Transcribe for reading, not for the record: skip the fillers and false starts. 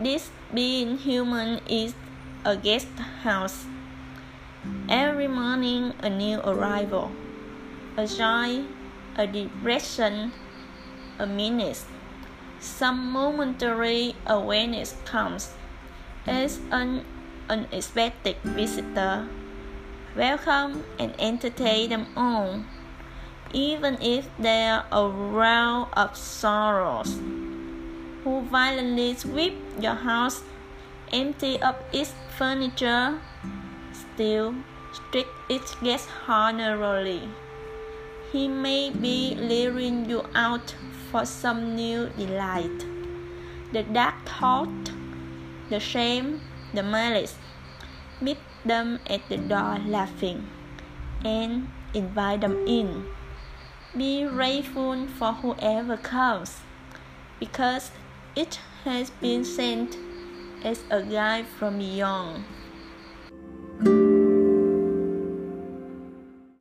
This being human is a guest house. Every morning a new arrival, a joy, a depression, a menace. Some momentary awareness comes as an unexpected visitor. Welcome and entertain them all, even if they are a round of sorrows, who violently sweep your house, empty of its furniture, still treat its guest honorably. He may be luring you out for some new delight. The dark thought, the shame, the malice, meet them at the door laughing, and invite them in. Be grateful for whoever comes, because it has been sent as a guide from beyond.